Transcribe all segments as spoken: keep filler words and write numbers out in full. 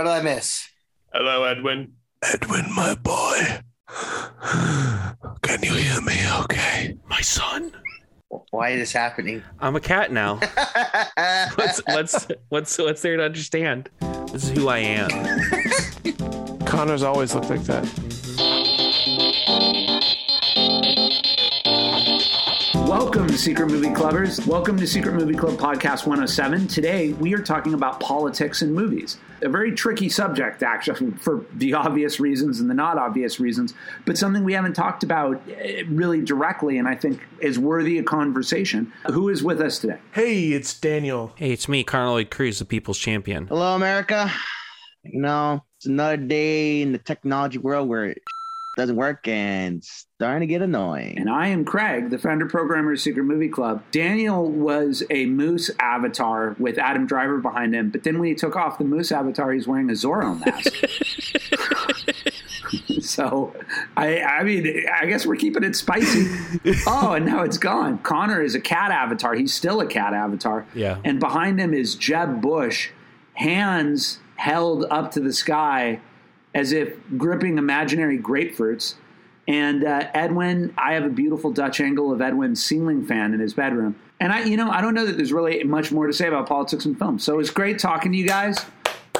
What did I miss? Hello, Edwin. Edwin, my boy. Can you hear me okay? My son. Why is this happening? I'm a cat now. let's, let's, let's, let's there to understand. This is who I am. Connor's always looked like that. Welcome to Secret Movie Clubbers. Welcome to Secret Movie Club Podcast one oh seven. Today, we are talking about politics and movies. A very tricky subject, actually, for the obvious reasons and the not obvious reasons, but something we haven't talked about really directly and I think is worthy of conversation. Who is with us today? Hey, it's Daniel. Hey, it's me, Connor Lloyd Cruz, the People's Champion. Hello, America. You know, it's another day in the technology world where it doesn't work and starting to get annoying. And I am Craig, the founder programmer of Secret Movie Club. Daniel was a moose avatar with Adam Driver behind him, but then when he took off the moose avatar, he's wearing a Zorro mask. So, I, I mean, I guess we're keeping it spicy. Oh, and now it's gone. Connor is a cat avatar. He's still a cat avatar. Yeah. And behind him is Jeb Bush, hands held up to the sky, as if gripping imaginary grapefruits. And uh, Edwin, I have a beautiful Dutch angle of Edwin's ceiling fan in his bedroom. And I, you know, I don't know that there's really much more to say about politics and film. So it's great talking to you guys.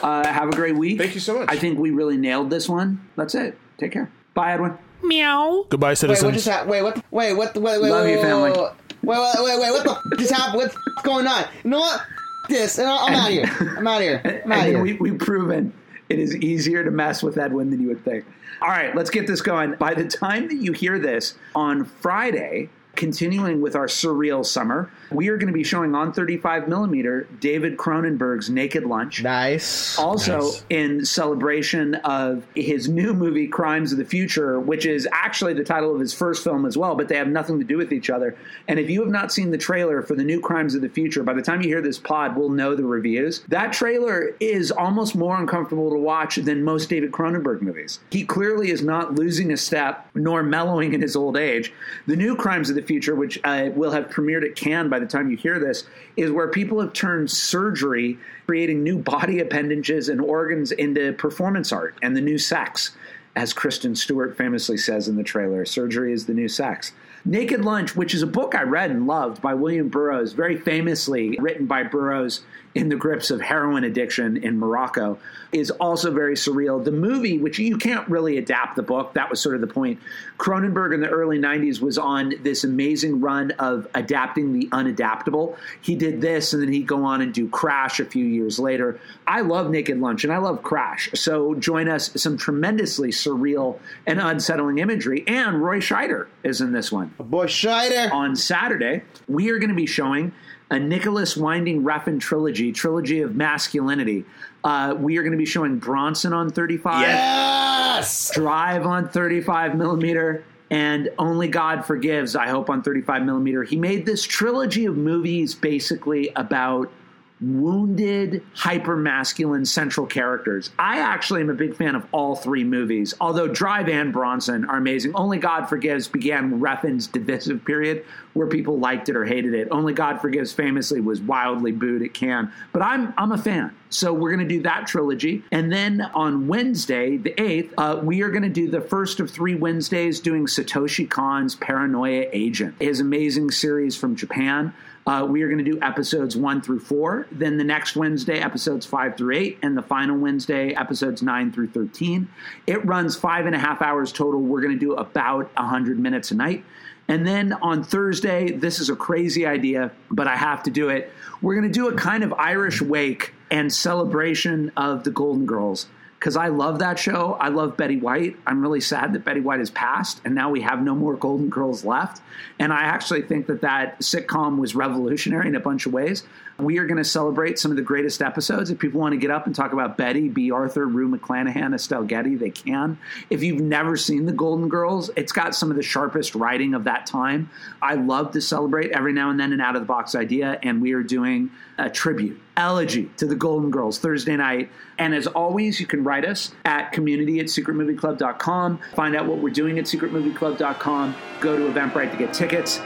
Uh, have a great week. Thank you so much. I think we really nailed this one. That's it. Take care. Bye, Edwin. Meow. Goodbye, citizens. Wait, what just happened? Wait, what? The, wait, what? The, wait, wait, Love wait, you, family. Wait, wait, wait, wait. What the f- just happened? What the f- going on? You know what? F- this. And I'm out of here. I'm out of here. I'm out of here. We, we've proven it is easier to mess with Edwin than you would think. All right, let's get this going. By the time that you hear this on Friday, continuing with our surreal summer, we are going to be showing on thirty-five millimeter David Cronenberg's Naked Lunch. Nice. Also nice. In celebration of his new movie, Crimes of the Future, which is actually the title of his first film as well, but they have nothing to do with each other. And if you have not seen the trailer for the new Crimes of the Future, by the time you hear this pod, we'll know the reviews. That trailer is almost more uncomfortable to watch than most David Cronenberg movies. He clearly is not losing a step nor mellowing in his old age. The new Crimes of the Future, which uh, will have premiered at Cannes by the time you hear this, is where people have turned surgery, creating new body appendages and organs, into performance art and the new sex. As Kristen Stewart famously says in the trailer, surgery is the new sex. Naked Lunch, which is a book I read and loved by William Burroughs, very famously written by Burroughs in the grips of heroin addiction in Morocco, is also very surreal. The movie, which you can't really adapt the book, that was sort of the point. Cronenberg in the early nineties was on this amazing run of adapting the unadaptable. He did this, and then he'd go on and do Crash a few years later. I love Naked Lunch, and I love Crash. So join us, some tremendously surreal and unsettling imagery. And Roy Scheider is in this one. Boy Scheider. On Saturday, we are going to be showing a Nicholas Winding Refn trilogy, trilogy of masculinity. Uh, we are going to be showing Bronson on thirty-five, yes, Drive on thirty-five millimeter, and Only God Forgives, I hope, on thirty-five millimeter. He made this trilogy of movies basically about wounded, hyper-masculine central characters. I actually am a big fan of all three movies, although Drive and Bronson are amazing. Only God Forgives began Refn's divisive period where people liked it or hated it. Only God Forgives famously was wildly booed at Cannes, but I'm I'm a fan. So we're going to do that trilogy. And then on Wednesday, the eighth, uh, we are going to do the first of three Wednesdays doing Satoshi Kon's Paranoia Agent, his amazing series from Japan. Uh, we are going to do episodes one through four. Then the next Wednesday, episodes five through eight. And the final Wednesday, episodes nine through thirteen. It runs five and a half hours total. We're going to do about one hundred minutes a night. And then on Thursday, this is a crazy idea, but I have to do it. We're going to do a kind of Irish wake and celebration of the Golden Girls, because I love that show. I love Betty White. I'm really sad that Betty White has passed, and now we have no more Golden Girls left. And I actually think that that sitcom was revolutionary in a bunch of ways. We are going to celebrate some of the greatest episodes. If people want to get up and talk about Betty, Bea Arthur, Rue McClanahan, Estelle Getty, they can. If you've never seen The Golden Girls, it's got some of the sharpest writing of that time. I love to celebrate every now and then an out-of-the-box idea, and we are doing a tribute, elegy to the Golden Girls Thursday night. And as always, you can write us at community at secret movie club dot com. Find out what we're doing at secret movie club dot com. Go to Eventbrite to get tickets.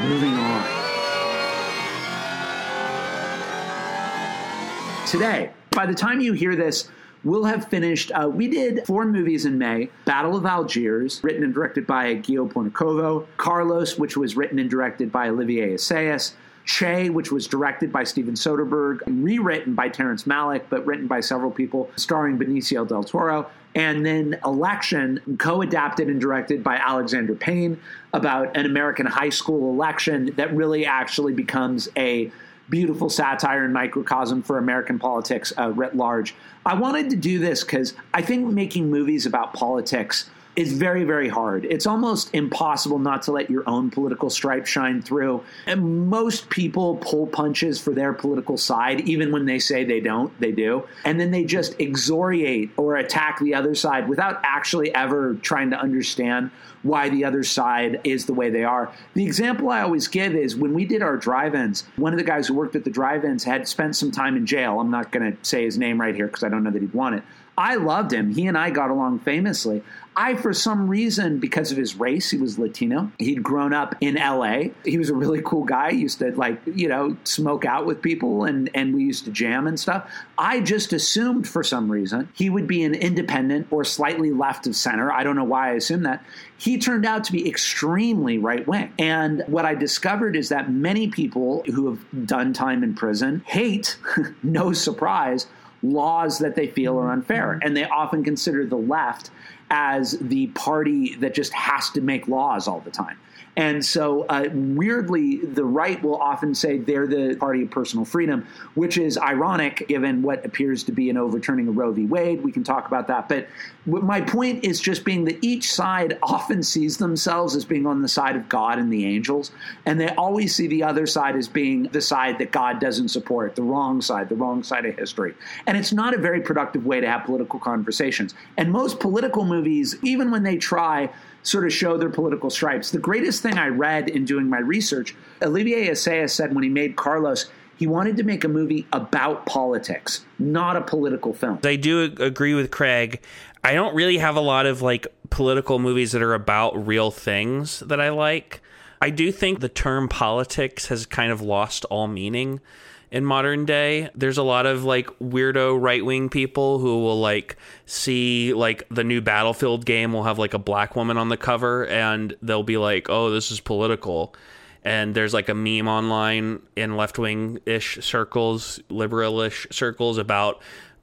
Moving on. Today, by the time you hear this, we'll have finished. Uh, we did four movies in May. Battle of Algiers, written and directed by Gillo Pontecorvo. Carlos, which was written and directed by Olivier Assayas. Che, which was directed by Steven Soderbergh, rewritten by Terrence Malick, but written by several people, starring Benicio del Toro. And then Election, co-adapted and directed by Alexander Payne, about an American high school election that really actually becomes a beautiful satire and microcosm for American politics uh, writ large. I wanted to do this because I think making movies about politics is very, very hard. It's almost impossible not to let your own political stripe shine through. And most people pull punches for their political side, even when they say they don't, they do. And then they just excoriate or attack the other side without actually ever trying to understand why the other side is the way they are. The example I always give is when we did our drive-ins, one of the guys who worked at the drive-ins had spent some time in jail. I'm not going to say his name right here because I don't know that he'd want it. I loved him. He and I got along famously. I, for some reason, because of his race, he was Latino. He'd grown up in L A. He was a really cool guy. He used to, like, you know, smoke out with people, and, and we used to jam and stuff. I just assumed, for some reason, he would be an independent or slightly left of center. I don't know why I assumed that. He turned out to be extremely right-wing. And what I discovered is that many people who have done time in prison hate, no surprise, laws that they feel are unfair. And they often consider the left as the party that just has to make laws all the time. And so uh, weirdly, the right will often say they're the party of personal freedom, which is ironic given what appears to be an overturning of Roe v. Wade. We can talk about that. But my point is just being that each side often sees themselves as being on the side of God and the angels. And they always see the other side as being the side that God doesn't support, the wrong side, the wrong side of history. And it's not a very productive way to have political conversations. And most political movies, even when they try, sort of show their political stripes. The greatest thing I read in doing my research, Olivier Assayas said when he made Carlos, he wanted to make a movie about politics, not a political film. I do agree with Craig. I don't really have a lot of like political movies that are about real things that I like. I do think the term politics has kind of lost all meaning in modern day. There's a lot of like weirdo right-wing people who will like see like the new Battlefield game will have like a black woman on the cover and they'll be like, oh, this is political. And there's like a meme online in left-wing-ish circles, liberal-ish circles about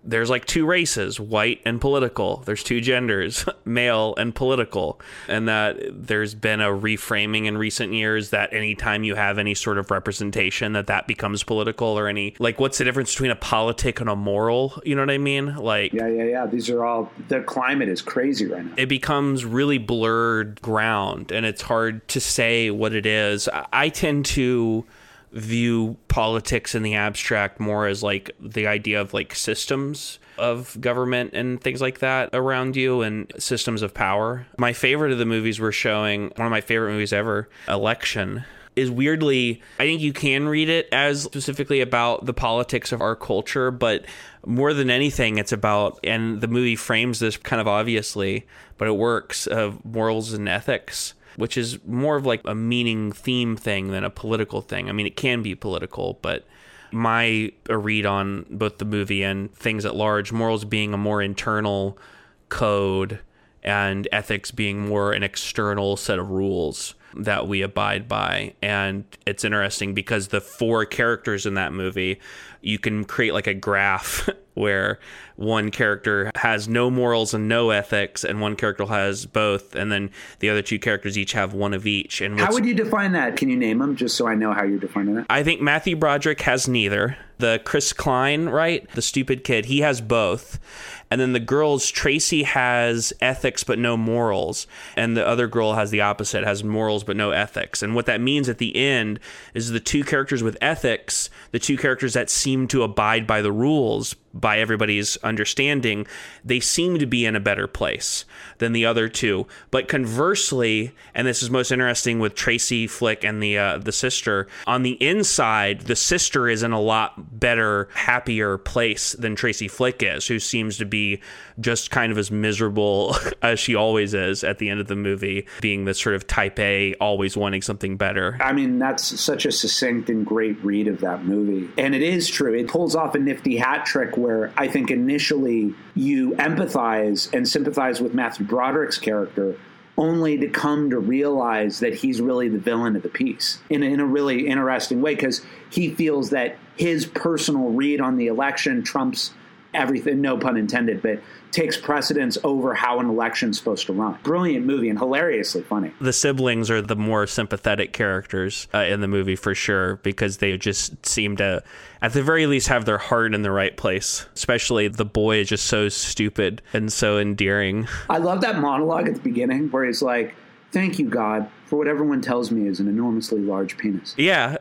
there's like two races, white and political. There's two genders, male and political. And that there's been a reframing in recent years that anytime you have any sort of representation that that becomes political or any, like, what's the difference between a politic and a moral? You know what I mean? Like, yeah, yeah, yeah. These are all, the climate is crazy right now. It becomes really blurred ground and it's hard to say what it is. I tend to view politics in the abstract more as like the idea of like systems of government and things like that around you and systems of power. My favorite of the movies we're showing, one of my favorite movies ever, Election, is weirdly, I think you can read it as specifically about the politics of our culture, but more than anything, it's about, and the movie frames this kind of obviously, but it works, of morals and ethics, which is more of like a meaning theme thing than a political thing. I mean, it can be political, but my read on both the movie and things at large, morals being a more internal code and ethics being more an external set of rules that we abide by. And it's interesting because the four characters in that movie, you can create like a graph where one character has no morals and no ethics and one character has both. And then the other two characters each have one of each. And how would you define that? Can you name them just so I know how you're defining it? I think Matthew Broderick has neither. The Chris Klein, right? The stupid kid, he has both. And then the girls, Tracy has ethics but no morals. And the other girl has the opposite, has morals but no ethics. And what that means at the end is the two characters with ethics, the two characters that seem to abide by the rules, by everybody's understanding, they seem to be in a better place than the other two. But conversely, and this is most interesting with Tracy Flick and the uh, the sister, on the inside, the sister is in a lot better, happier place than Tracy Flick is, who seems to be just kind of as miserable as she always is at the end of the movie, being this sort of type A, always wanting something better. I mean, that's such a succinct and great read of that movie. And it is true. It pulls off a nifty hat trick where where I think initially you empathize and sympathize with Matthew Broderick's character, only to come to realize that he's really the villain of the piece in a, in a really interesting way, because he feels that his personal read on the election trumps everything, no pun intended, but takes precedence over how an election's supposed to run. Brilliant movie and hilariously funny. The siblings are the more sympathetic characters uh, in the movie for sure, because they just seem to, at the very least, have their heart in the right place. Especially the boy is just so stupid and so endearing. I love that monologue at the beginning where he's like, "Thank you, God, for what everyone tells me is an enormously large penis." Yeah.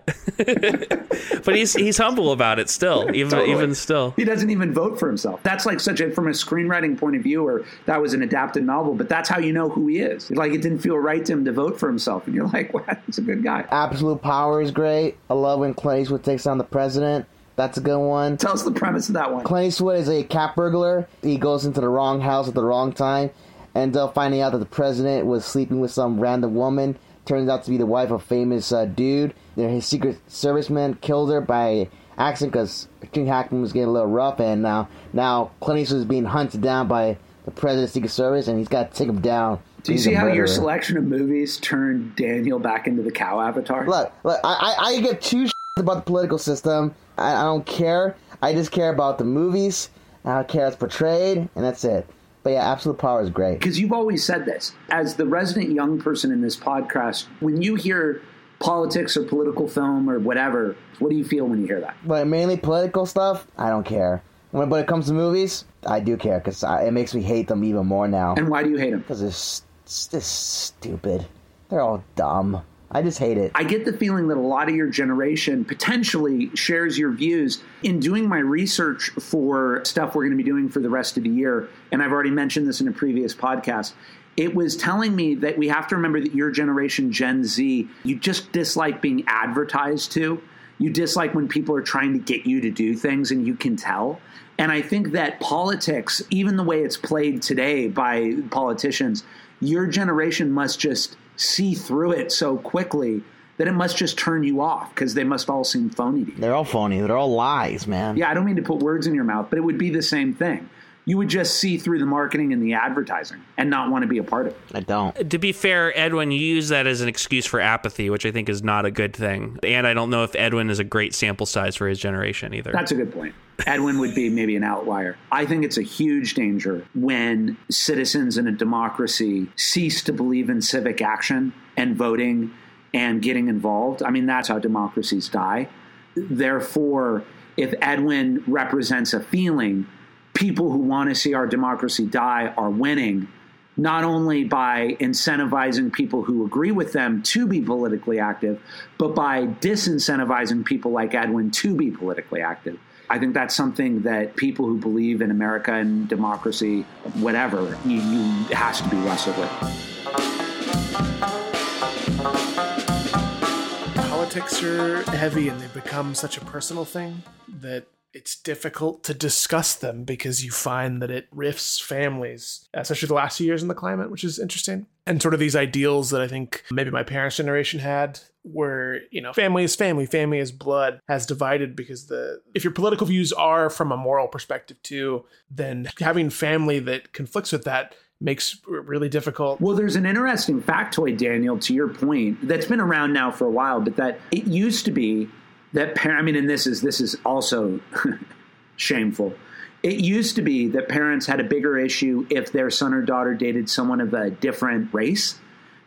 But he's he's humble about it still, even totally. even still. He doesn't even vote for himself. That's like such a, from a screenwriting point of view, or that was an adapted novel, but that's how you know who he is. Like, it didn't feel right to him to vote for himself. And you're like, wow, he's a good guy. Absolute Power is great. I love when Clint Eastwood takes on the president. That's a good one. Tell us the premise of that one. Clint Eastwood is a cat burglar. He goes into the wrong house at the wrong time. Ends up finding out that the president was sleeping with some random woman. Turns out to be the wife of a famous uh, dude. Then his Secret Serviceman killed her by accident because Gene Hackman was getting a little rough. And now, now Clint Eastwood is being hunted down by the president's Secret Service, and he's got to take him down. Do you see how your selection of movies turned Daniel back into the cow avatar? Look, look, I, I, I give two shits about the political system. I, I don't care. I just care about the movies. I don't care how it's portrayed, and that's it. But yeah, Absolute Power is great. Because you've always said this. As the resident young person in this podcast, when you hear politics or political film or whatever, what do you feel when you hear that? But mainly political stuff, I don't care. When, when it comes to movies, I do care, because it makes me hate them even more now. And why do you hate them? Because it's, it's just stupid. They're all dumb. I just hate it. I get the feeling that a lot of your generation potentially shares your views. In doing my research for stuff we're going to be doing for the rest of the year, and I've already mentioned this in a previous podcast, it was telling me that we have to remember that your generation, Gen Z, you just dislike being advertised to. You dislike when people are trying to get you to do things, and you can tell. And I think that politics, even the way it's played today by politicians, your generation must just see through it so quickly that it must just turn you off, because they must all seem phony to you. They're all phony. They're all lies, man. Yeah, I don't mean to put words in your mouth, but it would be the same thing. You would just see through the marketing and the advertising and not want to be a part of it. I don't. To be fair, Edwin, you use that as an excuse for apathy, which I think is not a good thing. And I don't know if Edwin is a great sample size for his generation either. That's a good point. Edwin would be maybe an outlier. I think it's a huge danger when citizens in a democracy cease to believe in civic action and voting and getting involved. I mean, that's how democracies die. Therefore, if Edwin represents a feeling, people who want to see our democracy die are winning, not only by incentivizing people who agree with them to be politically active, but by disincentivizing people like Edwin to be politically active. I think that's something that people who believe in America and democracy, whatever, you, you has to be wrestled with. Politics are heavy, and they become such a personal thing that it's difficult to discuss them, because you find that it rifts families, especially the last few years in the climate, which is interesting. And sort of these ideals that I think maybe my parents' generation had were, you know, family is family, family is blood, has divided, because the if your political views are from a moral perspective too, then having family that conflicts with that makes it really difficult. Well, there's an interesting factoid, Daniel, to your point, that's been around now for a while, but that it used to be That par- I mean, and this is this is also shameful. It used to be that parents had a bigger issue if their son or daughter dated someone of a different race.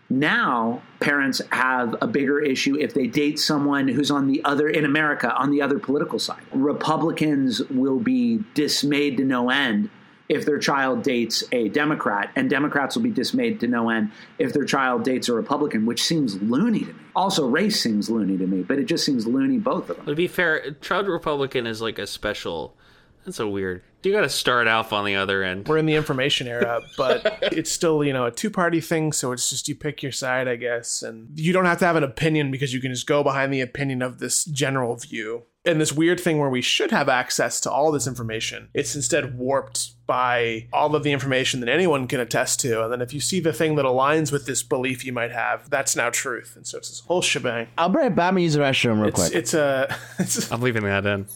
Now, parents have a bigger issue if they date someone who's on the other, in America, on the other political side. Republicans will be dismayed to no end if their child dates a Democrat, and Democrats will be dismayed to no end if their child dates a Republican, which seems loony to me. Also, race seems loony to me, but it just seems loony, both of them. To be fair, child Republican is like a special... That's so weird. You got to start off on the other end. We're in the information era, but it's still, you know, a two-party thing. So it's just you pick your side, I guess. And you don't have to have an opinion, because you can just go behind the opinion of this general view. And this weird thing where we should have access to all this information, it's instead warped by all of the information that anyone can attest to. And then if you see the thing that aligns with this belief you might have, that's now truth. And so it's this whole shebang. I'll bring it back and use the restroom real it's, quick. It's a, it's a... I'm leaving that in.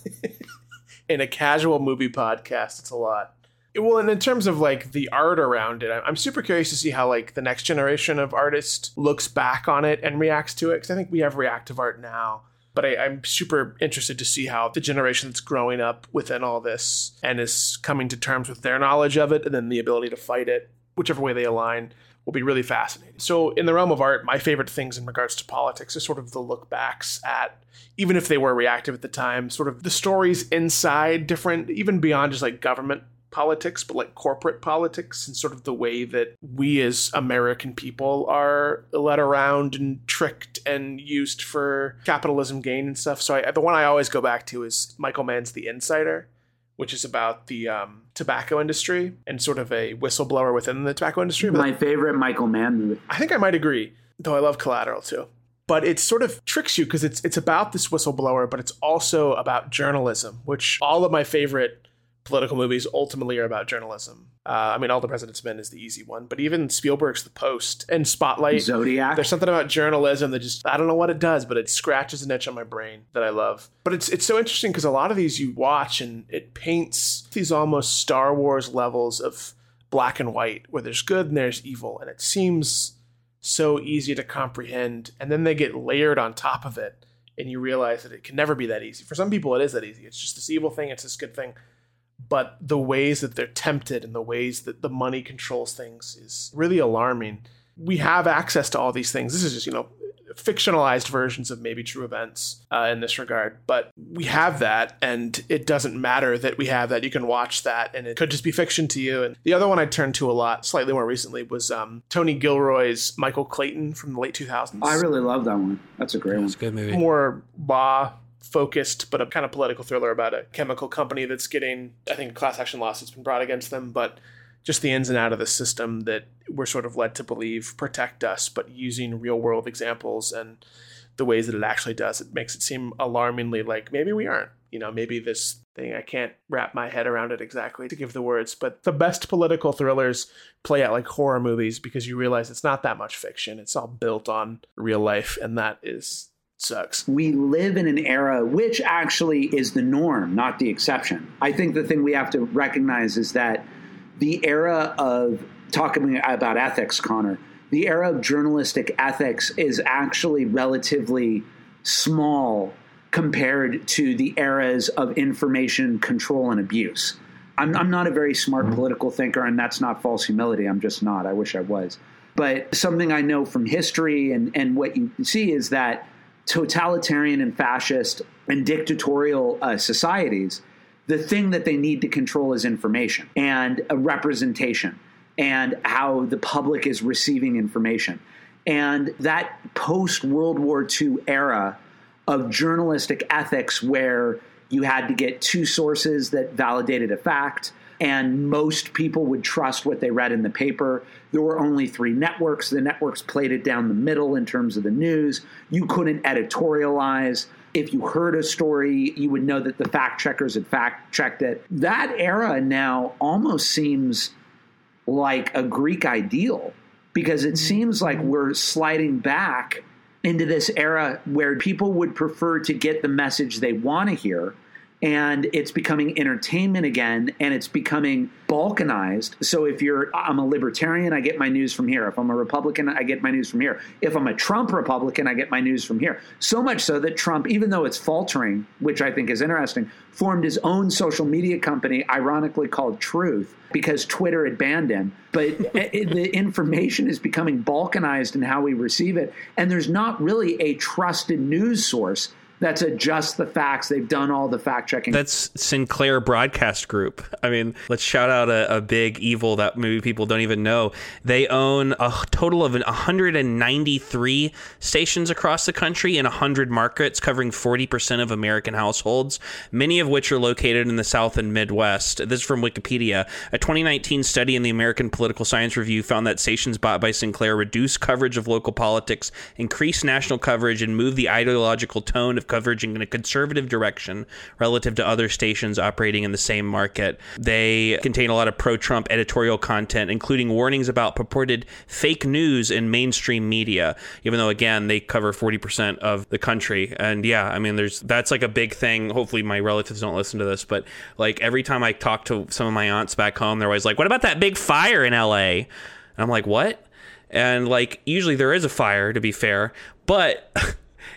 in a casual movie podcast, it's a lot. Well, and in terms of, like, the art around it, I'm super curious to see how, like, the next generation of artists looks back on it and reacts to it, because I think we have reactive art now. But I, I'm super interested to see how the generation that's growing up within all this and is coming to terms with their knowledge of it and then the ability to fight it, whichever way they align, will be really fascinating. So in the realm of art, my favorite things in regards to politics is sort of the look backs at, even if they were reactive at the time, sort of the stories inside different, even beyond just, like, government politics, but like corporate politics and sort of the way that we as American people are led around and tricked and used for capitalism gain and stuff. So I, the one I always go back to is Michael Mann's The Insider, which is about the um, tobacco industry and sort of a whistleblower within the tobacco industry. My favorite Michael Mann movie. I think I might agree, though I love Collateral too. But it sort of tricks you because it's it's about this whistleblower, but it's also about journalism, which all of my favorite political movies ultimately are about journalism. Uh, I mean, All the President's Men is the easy one, but even Spielberg's The Post and Spotlight, Zodiac. There's something about journalism that just, I don't know what it does, but it scratches an itch on my brain that I love. But it's it's so interesting because a lot of these you watch and it paints these almost Star Wars levels of black and white where there's good and there's evil. And it seems so easy to comprehend. And then they get layered on top of it and you realize that it can never be that easy. For some people, it is that easy. It's just this evil thing. It's this good thing. But the ways that they're tempted and the ways that the money controls things is really alarming. We have access to all these things. This is just, you know, fictionalized versions of maybe true events uh, in this regard. But we have that, and it doesn't matter that we have that. You can watch that, and it could just be fiction to you. And the other one I turned to a lot, slightly more recently, was um, Tony Gilroy's Michael Clayton from the late two thousands. I really love that one. That's a great one. It's a good movie. More law focused, but a kind of political thriller about a chemical company that's getting, I think, a class action lawsuit's been brought against them, but just the ins and out of the system that we're sort of led to believe protect us, but using real world examples and the ways that it actually does, it makes it seem alarmingly like maybe we aren't, you know, maybe this thing, I can't wrap my head around it exactly to give the words, but the best political thrillers play out like horror movies because you realize it's not that much fiction. It's all built on real life. And that is sucks. We live in an era which actually is the norm, not the exception. I think the thing we have to recognize is that the era of talking about ethics, Connor, the era of journalistic ethics is actually relatively small compared to the eras of information control and abuse. I'm, I'm not a very smart political thinker, and that's not false humility. I'm just not. I wish I was. But something I know from history and, and what you see is that totalitarian and fascist and dictatorial uh, societies, the thing that they need to control is information and a representation and how the public is receiving information. And that post-World War Two era of journalistic ethics where you had to get two sources that validated a fact, and most people would trust what they read in the paper. There were only three networks. The networks played it down the middle in terms of the news. You couldn't editorialize. If you heard a story, you would know that the fact checkers had fact checked it. That era now almost seems like a Greek ideal because it seems like we're sliding back into this era where people would prefer to get the message they want to hear. And it's becoming entertainment again, and it's becoming balkanized. So if you're, I'm a libertarian, I get my news from here. If I'm a Republican, I get my news from here. If I'm a Trump Republican, I get my news from here. So much so that Trump, even though it's faltering, which I think is interesting, formed his own social media company, ironically called Truth, because Twitter had banned him. But it, the information is becoming balkanized in how we receive it. And there's not really a trusted news source that's a just the facts. They've done all the fact checking. That's Sinclair Broadcast Group. I mean, let's shout out a, a big evil that maybe people don't even know. They own a total of one hundred ninety-three stations across the country in one hundred markets, covering forty percent of American households, many of which are located in the South and Midwest. This is from Wikipedia. A twenty nineteen study in the American Political Science Review found that stations bought by Sinclair reduced coverage of local politics, increased national coverage, and moved the ideological tone of converging in a conservative direction relative to other stations operating in the same market. They contain a lot of pro-Trump editorial content, including warnings about purported fake news in mainstream media, even though, again, they cover forty percent of the country. And yeah, I mean, there's that's like a big thing. Hopefully my relatives don't listen to this, but like every time I talk to some of my aunts back home, they're always like, what about that big fire in L A? And I'm like, what? And like, usually there is a fire, to be fair, but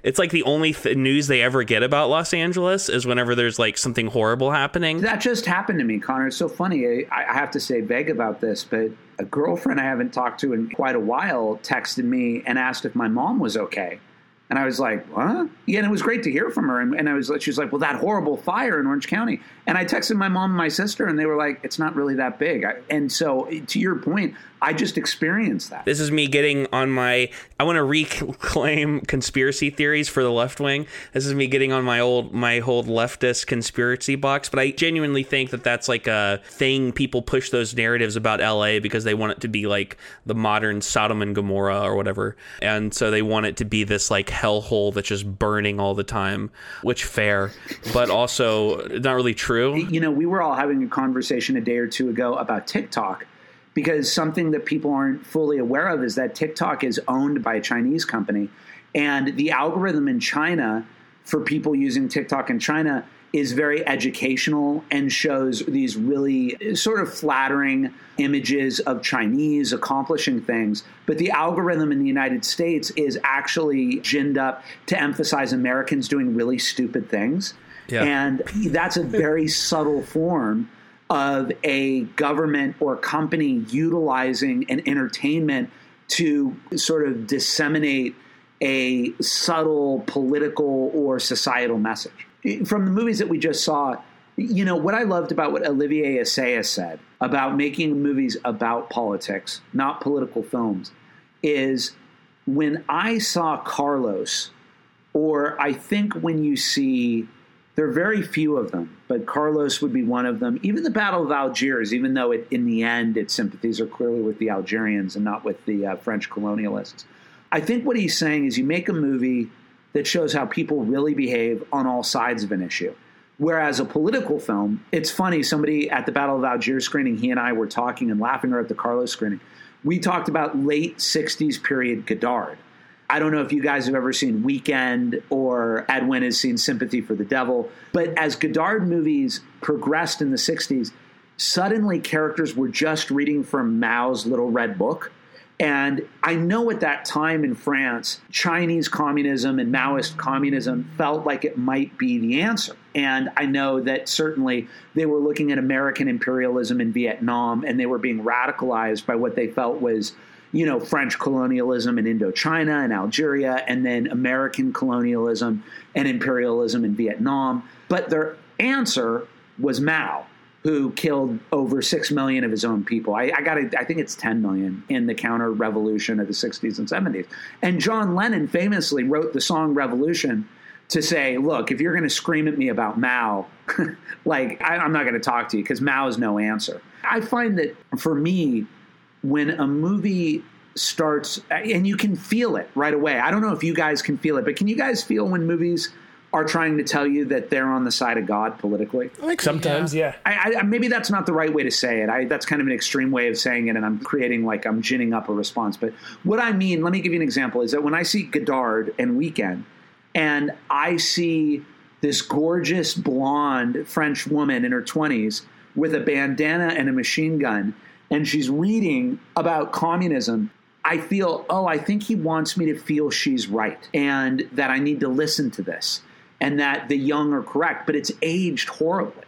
it's like the only th- news they ever get about Los Angeles is whenever there's like something horrible happening. That just happened to me, Connor. It's so funny. I, I have to say vague about this, but a girlfriend I haven't talked to in quite a while texted me and asked if my mom was okay. And I was like, huh? Yeah, and it was great to hear from her. And, and I was, she was like, well, that horrible fire in Orange County. And I texted my mom and my sister, and they were like, it's not really that big. I, and so to your point, I just experienced that. This is me getting on my, I want to reclaim conspiracy theories for the left wing. This is me getting on my old, my old leftist conspiracy box. But I genuinely think that that's like a thing. People push those narratives about L A because they want it to be like the modern Sodom and Gomorrah or whatever. And so they want it to be this like hellhole that's just burning all the time, which fair, but also not really true. You know, we were all having a conversation a day or two ago about TikTok, because something that people aren't fully aware of is that TikTok is owned by a Chinese company, and the algorithm in China for people using TikTok in China is very educational and shows these really sort of flattering images of Chinese accomplishing things. But the algorithm in the United States is actually ginned up to emphasize Americans doing really stupid things. Yeah. And that's a very subtle form of a government or company utilizing an entertainment to sort of disseminate a subtle political or societal message. From the movies that we just saw, you know, what I loved about what Olivier Assayas said about making movies about politics, not political films, is when I saw Carlos, or I think when you see, there are very few of them, but Carlos would be one of them. Even the Battle of Algiers, even though it, in the end its sympathies are clearly with the Algerians and not with the uh, French colonialists. I think what he's saying is you make a movie that shows how people really behave on all sides of an issue. Whereas a political film, it's funny, somebody at the Battle of Algiers screening, he and I were talking and laughing, or at the Carlos screening, we talked about late sixties period Godard. I don't know if you guys have ever seen Weekend, or Edwin has seen Sympathy for the Devil, but as Godard movies progressed in the sixties, suddenly characters were just reading from Mao's Little Red Book. And I know at that time in France, Chinese communism and Maoist communism felt like it might be the answer. And I know that certainly they were looking at American imperialism in Vietnam, and they were being radicalized by what they felt was, you know, French colonialism in Indochina and Algeria, and then American colonialism and imperialism in Vietnam. But their answer was Mao, who killed over six million of his own people. I, I got it, I think it's ten million in the counter-revolution of the sixties and seventies. And John Lennon famously wrote the song Revolution to say, look, if you're going to scream at me about Mao, like, I, I'm not going to talk to you, because Mao is no answer. I find that, for me, when a movie starts, and you can feel it right away. I don't know if you guys can feel it, but can you guys feel when movies are trying to tell you that they're on the side of God politically? Sometimes, yeah. I, I, maybe that's not the right way to say it. I, that's kind of an extreme way of saying it, and I'm creating, like, I'm ginning up a response. But what I mean, let me give you an example, is that when I see Godard and Weekend, and I see this gorgeous blonde French woman in her twenties with a bandana and a machine gun, and she's reading about communism, I feel, oh, I think he wants me to feel she's right, and that I need to listen to this, and that the young are correct, but it's aged horribly.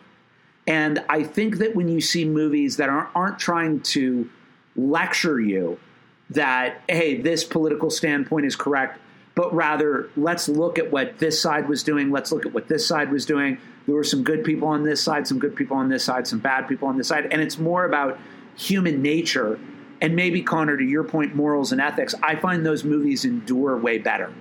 And I think that when you see movies that aren't, aren't trying to lecture you that, hey, this political standpoint is correct, but rather let's look at what this side was doing. Let's look at what this side was doing. There were some good people on this side, some good people on this side, some bad people on this side. And it's more about human nature. And maybe, Connor, to your point, morals and ethics. I find those movies endure way better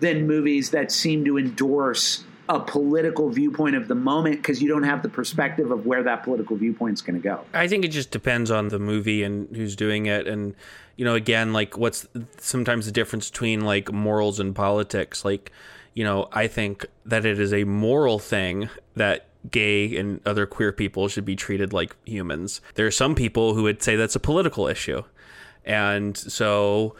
than movies that seem to endorse a political viewpoint of the moment, because you don't have the perspective of where that political viewpoint's going to go. I think it just depends on the movie and who's doing it. And, you know, again, like, what's sometimes the difference between, like, morals and politics? Like, you know, I think that it is a moral thing that gay and other queer people should be treated like humans. There are some people who would say that's a political issue. And so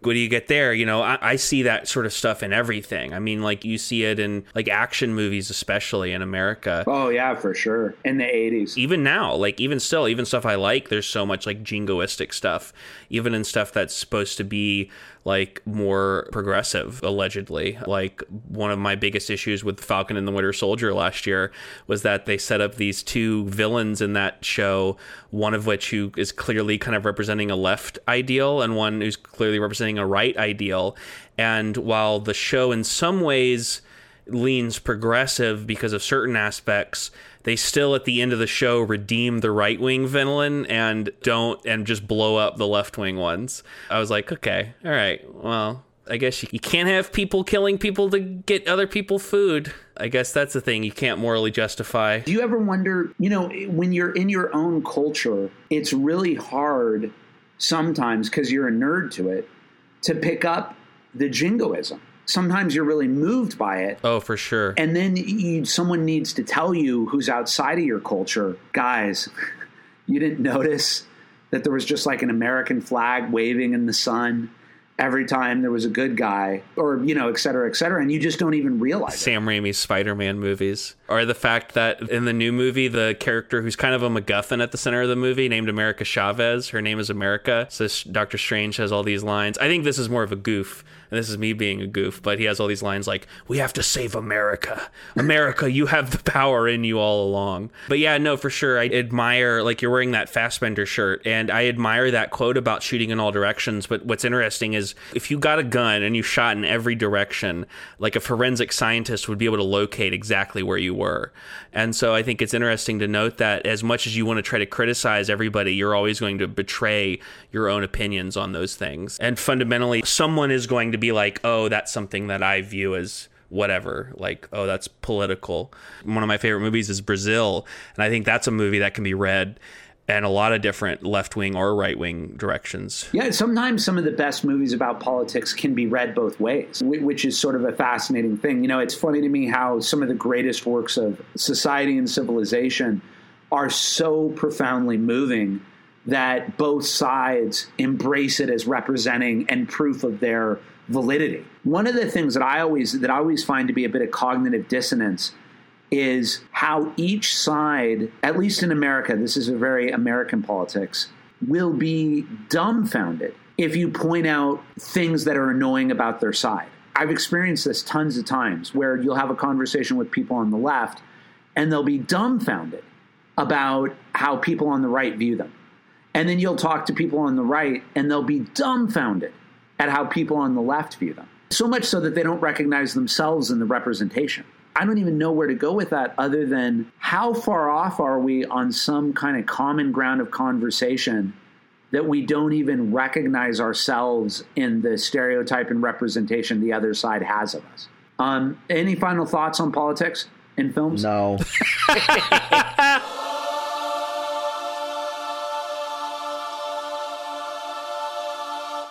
what do you get there? You know, I, I see that sort of stuff in everything. I mean, like, you see it in like action movies, especially in America. Oh, yeah, for sure. In the eighties. Even now, like even still, even stuff I like, there's so much like jingoistic stuff, even in stuff that's supposed to be like more progressive, allegedly. Like, one of my biggest issues with Falcon and the Winter Soldier last year was that they set up these two villains in that show, one of which who is clearly kind of representing a left ideal and one who's clearly representing a right ideal. And while the show in some ways leans progressive because of certain aspects, they still at the end of the show redeem the right-wing villain and don't and just blow up the left-wing ones. I was like, okay, all right, well, I guess you, you can't have people killing people to get other people food. I guess that's the thing you can't morally justify. Do you ever wonder, you know, when you're in your own culture, it's really hard sometimes because you're a nerd to it to pick up the jingoism. Sometimes you're really moved by it. Oh, for sure. And then you, someone needs to tell you who's outside of your culture, guys, you didn't notice that there was just like an American flag waving in the sun every time there was a good guy, or, you know, et cetera, et cetera. And you just don't even realize it. Sam Raimi's Spider-Man movies are the fact that in the new movie, the character who's kind of a MacGuffin at the center of the movie named America Chavez. Her name is America. So Doctor Strange has all these lines. I think this is more of a goof, and this is me being a goof, but he has all these lines like, we have to save America. America, you have the power in you all along. But yeah, no, for sure. I admire, like, you're wearing that Fassbender shirt, and I admire that quote about shooting in all directions. But what's interesting is, if you got a gun and you shot in every direction, like a forensic scientist would be able to locate exactly where you were. And so I think it's interesting to note that as much as you want to try to criticize everybody, you're always going to betray your own opinions on those things. And fundamentally, someone is going to be like, oh, that's something that I view as whatever, like, oh, that's political. One of my favorite movies is Brazil. And I think that's a movie that can be read and a lot of different left-wing or right-wing directions. Yeah, sometimes some of the best movies about politics can be read both ways, which is sort of a fascinating thing. You know, it's funny to me how some of the greatest works of society and civilization are so profoundly moving that both sides embrace it as representing and proof of their validity. One of the things that I always that I always find to be a bit of cognitive dissonance is how each side, at least in America, this is a very American politics, will be dumbfounded if you point out things that are annoying about their side. I've experienced this tons of times where you'll have a conversation with people on the left and they'll be dumbfounded about how people on the right view them. And then you'll talk to people on the right and they'll be dumbfounded at how people on the left view them. So much so that they don't recognize themselves in the representation. I don't even know where to go with that other than how far off are we on some kind of common ground of conversation that we don't even recognize ourselves in the stereotype and representation the other side has of us. Um, any final thoughts on politics in films? No.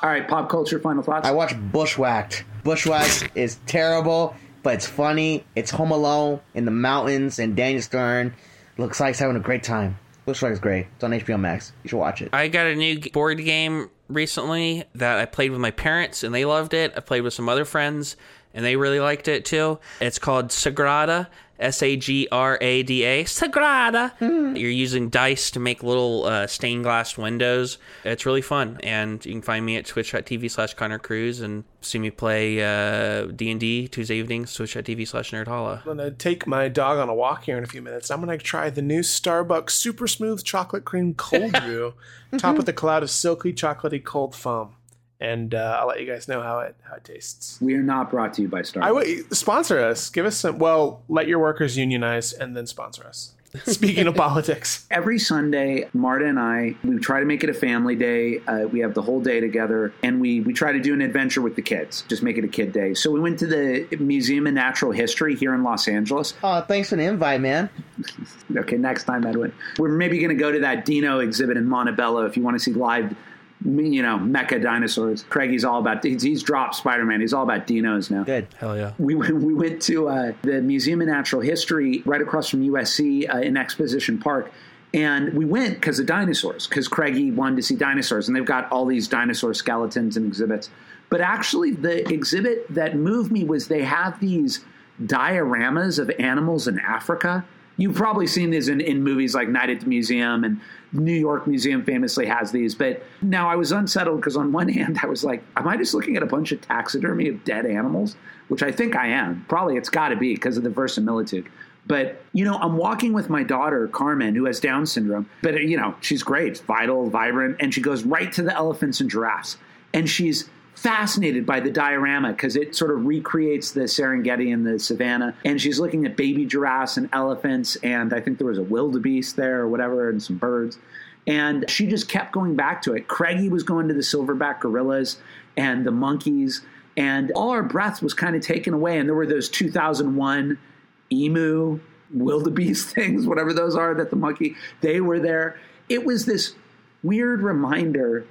All right, pop culture, final thoughts? I watched Bushwhacked. Bushwhacked is terrible, but it's funny. It's Home Alone in the mountains, and Daniel Stern looks like he's having a great time. Looks like it's great. It's on H B O Max. You should watch it. I got a new board game recently that I played with my parents, and they loved it. I played with some other friends, and they really liked it, too. It's called Sagrada, S A G R A D A. Sagrada! Mm. You're using dice to make little uh, stained glass windows. It's really fun, and you can find me at twitch.tv slash Connor Cruz, and see me play uh, D and D Tuesday evenings, twitch.tv slash nerdholla. I'm going to take my dog on a walk here in a few minutes. I'm going to try the new Starbucks Super Smooth Chocolate Cream Cold Brew, topped with a cloud of silky, chocolatey cold foam. And uh, I'll let you guys know how it how it tastes. We are not brought to you by Starbucks. I w- sponsor us. Give us some. Well, let your workers unionize and then sponsor us. Speaking of politics. Every Sunday, Marta and I, we try to make it a family day. Uh, we have the whole day together. And we, we try to do an adventure with the kids. Just make it a kid day. So we went to the Museum of Natural History here in Los Angeles. Oh, thanks for the invite, man. Okay, next time, Edwin. We're maybe going to go to that Dino exhibit in Montebello if you want to see live you know, mecha dinosaurs. Craigie's all about, he's, he's dropped Spider-Man. He's all about dinos now. Good. Hell yeah. We, we went to uh, the Museum of Natural History right across from U S C uh, in Exposition Park. And we went because of dinosaurs, because Craigie wanted to see dinosaurs. And they've got all these dinosaur skeletons and exhibits. But actually, the exhibit that moved me was they have these dioramas of animals in Africa. You've probably seen these in, in movies like Night at the Museum, and New York Museum famously has these. But now I was unsettled because on one hand, I was like, am I just looking at a bunch of taxidermy of dead animals? Which I think I am. Probably it's got to be because of the verisimilitude. But, you know, I'm walking with my daughter, Carmen, who has Down syndrome. But, you know, she's great, vital, vibrant. And she goes right to the elephants and giraffes. And she's fascinated by the diorama because it sort of recreates the Serengeti and the savannah. And she's looking at baby giraffes and elephants. And I think there was a wildebeest there or whatever and some birds. And she just kept going back to it. Craigie was going to the silverback gorillas and the monkeys. And all our breath was kind of taken away. And there were those two thousand one emu, wildebeest things, whatever those are, that the monkey, they were there. It was this weird reminder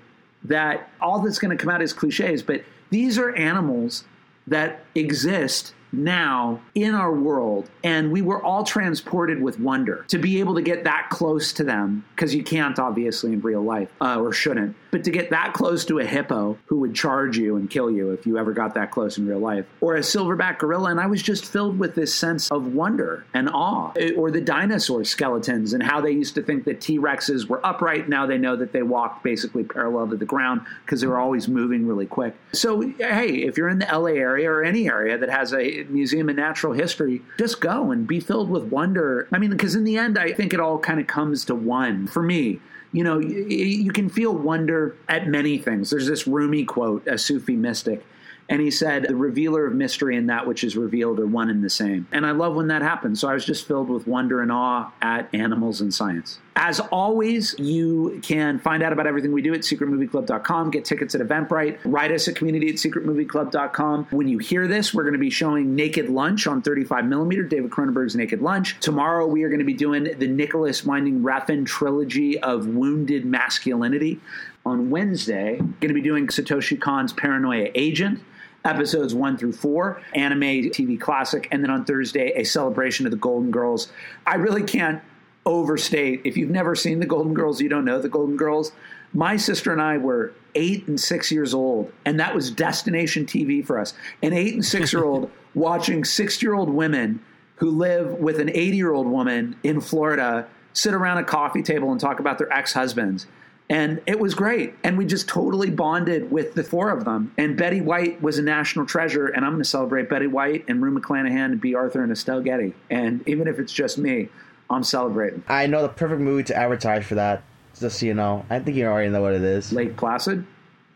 that all that's going to come out is cliches, but these are animals that exist now in our world. And we were all transported with wonder to be able to get that close to them, because you can't obviously in real life uh, or shouldn't, but to get that close to a hippo who would charge you and kill you if you ever got that close in real life, or a silverback gorilla. And I was just filled with this sense of wonder and awe, or the dinosaur skeletons and how they used to think that T-Rexes were upright. Now they know that they walked basically parallel to the ground because they were always moving really quick. So, hey, if you're in the L A area or any area that has a Museum of Natural History, just go and be filled with wonder. I mean, because in the end, I think it all kind of comes to one for me. You know, you, you can feel wonder at many things. There's this Rumi quote, a Sufi mystic, and he said, the revealer of mystery and that which is revealed are one and the same. And I love when that happens. So I was just filled with wonder and awe at animals and science. As always, you can find out about everything we do at secret movie club dot com, get tickets at Eventbrite, write us at community at secret movie club dot com. When you hear this, we're going to be showing Naked Lunch on thirty-five millimeter, David Cronenberg's Naked Lunch. Tomorrow, we are going to be doing the Nicholas Winding Refn trilogy of wounded masculinity. On Wednesday, we're going to be doing Satoshi Kon's Paranoia Agent, episodes one through four, anime T V classic. And then on Thursday, a celebration of the Golden Girls. I really can't overstate. If you've never seen the Golden Girls, you don't know the Golden Girls. My sister and I were eight and six years old, and that was destination T V for us. An eight and six-year-old watching six-year-old women wugh live with an eighty-year-old woman in Florida sit around a coffee table and talk about their ex-husbands. And it was great. And we just totally bonded with the four of them. And Betty White was a national treasure. And I'm going to celebrate Betty White and Rue McClanahan and Bea Arthur and Estelle Getty. And even if it's just me, I'm celebrating. I know the perfect movie to advertise for that. Just so you know. I think you already know what it is. Lake Placid?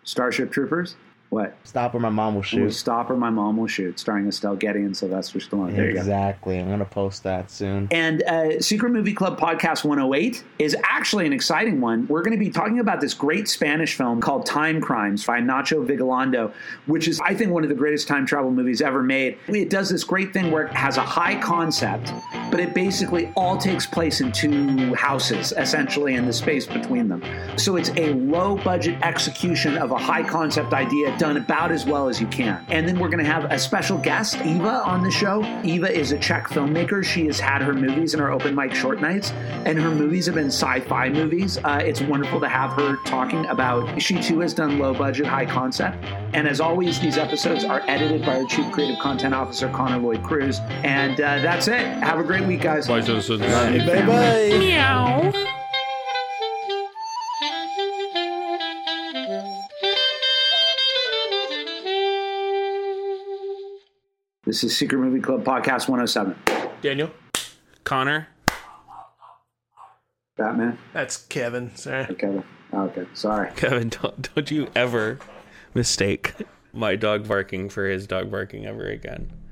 Starship Troopers? What? Stop or My Mom Will Shoot. Ooh, Stop or My Mom Will Shoot, starring Estelle Getty and Sylvester Stallone. There exactly. You go. I'm going to post that soon. And uh, Secret Movie Club Podcast one oh eight is actually an exciting one. We're going to be talking about this great Spanish film called Time Crimes by Nacho Vigalondo, which is, I think, one of the greatest time travel movies ever made. It does this great thing where it has a high concept, but it basically all takes place in two houses, essentially, in the space between them. So it's a low-budget execution of a high-concept idea done about as well as you can. And then we're going to have a special guest, Eva, on the show. Eva is a Czech filmmaker. She has had her movies in our open mic short nights, and her movies have been sci-fi movies. Uh, it's wonderful to have her talking about, she too has done low budget, high concept. And as always, these episodes are edited by our Chief Creative Content Officer, Connor Lloyd Cruz. And uh, that's it. Have a great week, guys. Bye, citizens. Bye, bye. Bye. Meow. This is Secret Movie Club Podcast one oh seven. Daniel. Connor. Batman. That's Kevin. Sorry. Hey, Kevin. Oh, okay. Sorry. Kevin, don't, don't you ever mistake my dog barking for his dog barking ever again.